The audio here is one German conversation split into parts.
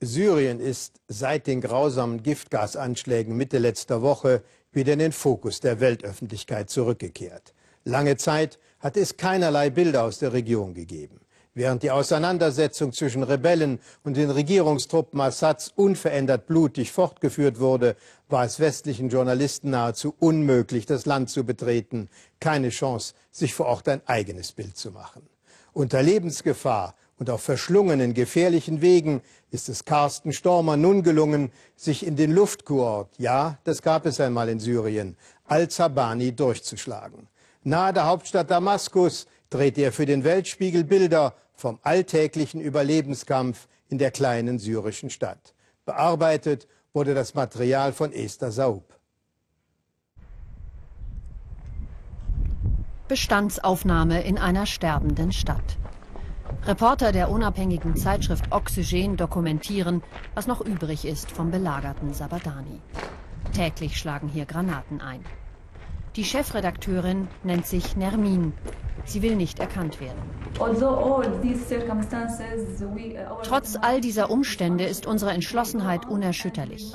Syrien ist seit den grausamen Giftgasanschlägen Mitte letzter Woche wieder in den Fokus der Weltöffentlichkeit zurückgekehrt. Lange Zeit hat es keinerlei Bilder aus der Region gegeben. Während die Auseinandersetzung zwischen Rebellen und den Regierungstruppen Assads unverändert blutig fortgeführt wurde, war es westlichen Journalisten nahezu unmöglich, das Land zu betreten. Keine Chance, sich vor Ort ein eigenes Bild zu machen. Unter Lebensgefahr und auf verschlungenen, gefährlichen Wegen ist es Carsten Stormer nun gelungen, sich in den Luftkurort, ja, das gab es einmal in Syrien, Al-Zabadani durchzuschlagen. Nahe der Hauptstadt Damaskus drehte er für den Weltspiegel Bilder vom alltäglichen Überlebenskampf in der kleinen syrischen Stadt. Bearbeitet wurde das Material von Esther Saub. Bestandsaufnahme in einer sterbenden Stadt. Reporter der unabhängigen Zeitschrift Oxygen dokumentieren, was noch übrig ist vom belagerten Zabadani. Täglich schlagen hier Granaten ein. Die Chefredakteurin nennt sich Nermin. Sie will nicht erkannt werden. Trotz all dieser Umstände ist unsere Entschlossenheit unerschütterlich.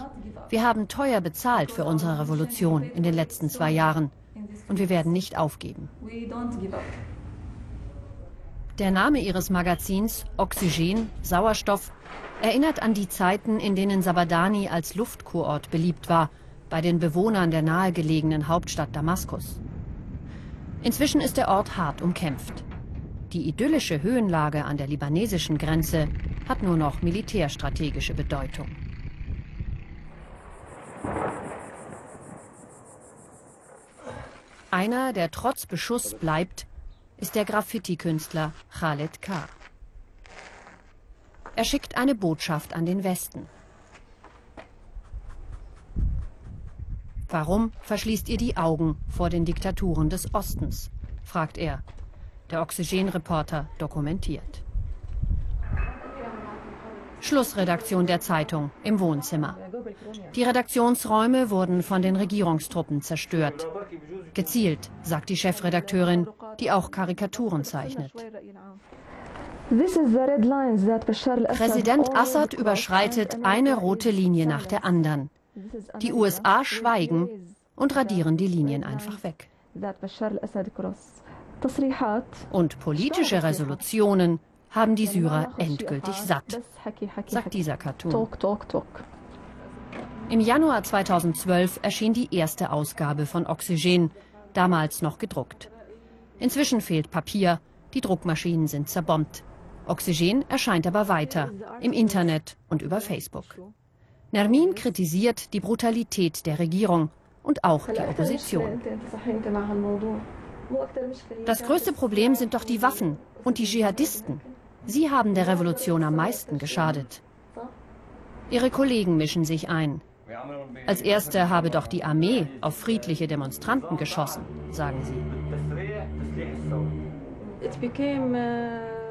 Wir haben teuer bezahlt für unsere Revolution in den letzten 2 Jahren. Und wir werden nicht aufgeben. Der Name ihres Magazins, Oxygen, Sauerstoff, erinnert an die Zeiten, in denen Zabadani als Luftkurort beliebt war, bei den Bewohnern der nahegelegenen Hauptstadt Damaskus. Inzwischen ist der Ort hart umkämpft. Die idyllische Höhenlage an der libanesischen Grenze hat nur noch militärstrategische Bedeutung. Einer, der trotz Beschuss bleibt, ist der Graffiti-Künstler Khaled K. Er schickt eine Botschaft an den Westen. Warum verschließt ihr die Augen vor den Diktaturen des Ostens? Fragt er. Der Oxygen-Reporter dokumentiert. Schlussredaktion der Zeitung im Wohnzimmer. Die Redaktionsräume wurden von den Regierungstruppen zerstört. Gezielt, sagt die Chefredakteurin, die auch Karikaturen zeichnet. Präsident Assad überschreitet eine rote Linie nach der anderen. Die USA schweigen und radieren die Linien einfach weg. Und politische Resolutionen haben die Syrer endgültig satt, sagt dieser Cartoon. Im Januar 2012 erschien die erste Ausgabe von Oxygen, damals noch gedruckt. Inzwischen fehlt Papier, die Druckmaschinen sind zerbombt. Oxygen erscheint aber weiter, im Internet und über Facebook. Nermin kritisiert die Brutalität der Regierung und auch die Opposition. Das größte Problem sind doch die Waffen und die Dschihadisten. Sie haben der Revolution am meisten geschadet. Ihre Kollegen mischen sich ein. Als Erste habe doch die Armee auf friedliche Demonstranten geschossen, sagen sie.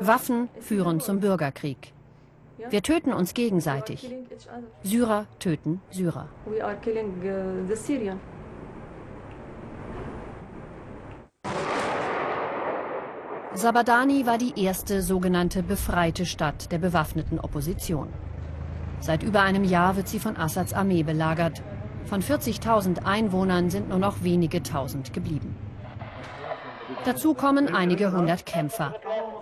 Waffen führen zum Bürgerkrieg. Wir töten uns gegenseitig. Syrer töten Syrer. Zabadani war die erste sogenannte befreite Stadt der bewaffneten Opposition. Seit über einem Jahr wird sie von Assads Armee belagert. Von 40.000 Einwohnern sind nur noch wenige Tausend geblieben. Dazu kommen einige hundert Kämpfer,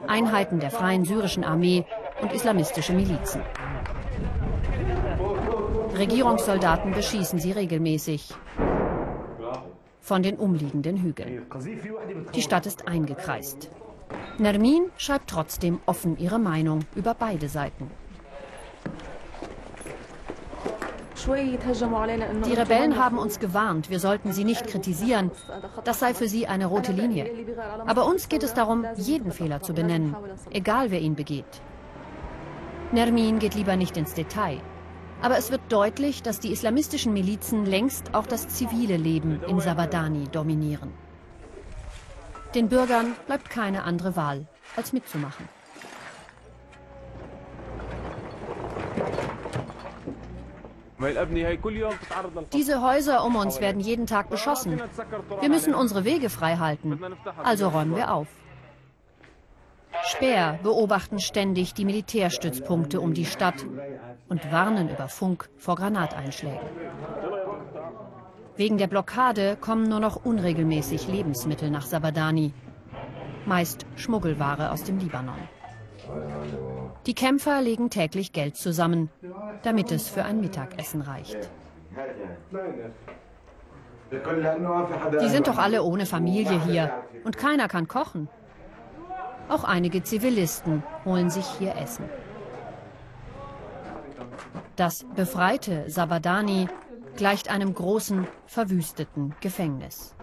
Einheiten der Freien Syrischen Armee und islamistische Milizen. Regierungssoldaten beschießen sie regelmäßig von den umliegenden Hügeln. Die Stadt ist eingekreist. Nermin schreibt trotzdem offen ihre Meinung über beide Seiten. Die Rebellen haben uns gewarnt, wir sollten sie nicht kritisieren. Das sei für sie eine rote Linie. Aber uns geht es darum, jeden Fehler zu benennen, egal wer ihn begeht. Nermin geht lieber nicht ins Detail. Aber es wird deutlich, dass die islamistischen Milizen längst auch das zivile Leben in Zabadani dominieren. Den Bürgern bleibt keine andere Wahl, als mitzumachen. Diese Häuser um uns werden jeden Tag beschossen. Wir müssen unsere Wege frei halten, also räumen wir auf. Späher beobachten ständig die Militärstützpunkte um die Stadt und warnen über Funk vor Granateinschlägen. Wegen der Blockade kommen nur noch unregelmäßig Lebensmittel nach Zabadani, meist Schmuggelware aus dem Libanon. Die Kämpfer legen täglich Geld zusammen, damit es für ein Mittagessen reicht. Die sind doch alle ohne Familie hier und keiner kann kochen. Auch einige Zivilisten holen sich hier Essen. Das befreite Zabadani gleicht einem großen, verwüsteten Gefängnis.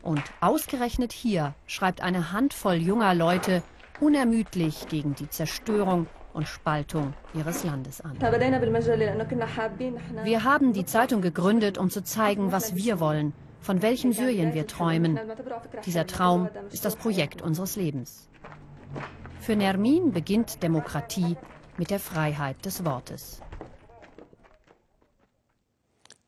Und ausgerechnet hier schreibt eine Handvoll junger Leute unermüdlich gegen die Zerstörung und Spaltung ihres Landes an. Wir haben die Zeitung gegründet, um zu zeigen, was wir wollen, von welchem Syrien wir träumen. Dieser Traum ist das Projekt unseres Lebens. Für Nermin beginnt Demokratie mit der Freiheit des Wortes.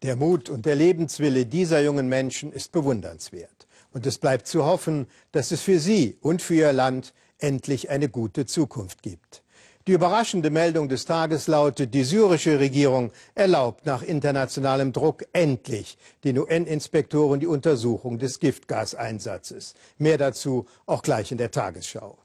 Der Mut und der Lebenswille dieser jungen Menschen ist bewundernswert. Und es bleibt zu hoffen, dass es für sie und für ihr Land endlich eine gute Zukunft gibt. Die überraschende Meldung des Tages lautet, die syrische Regierung erlaubt nach internationalem Druck endlich den UN-Inspektoren die Untersuchung des Giftgaseinsatzes. Mehr dazu auch gleich in der Tagesschau.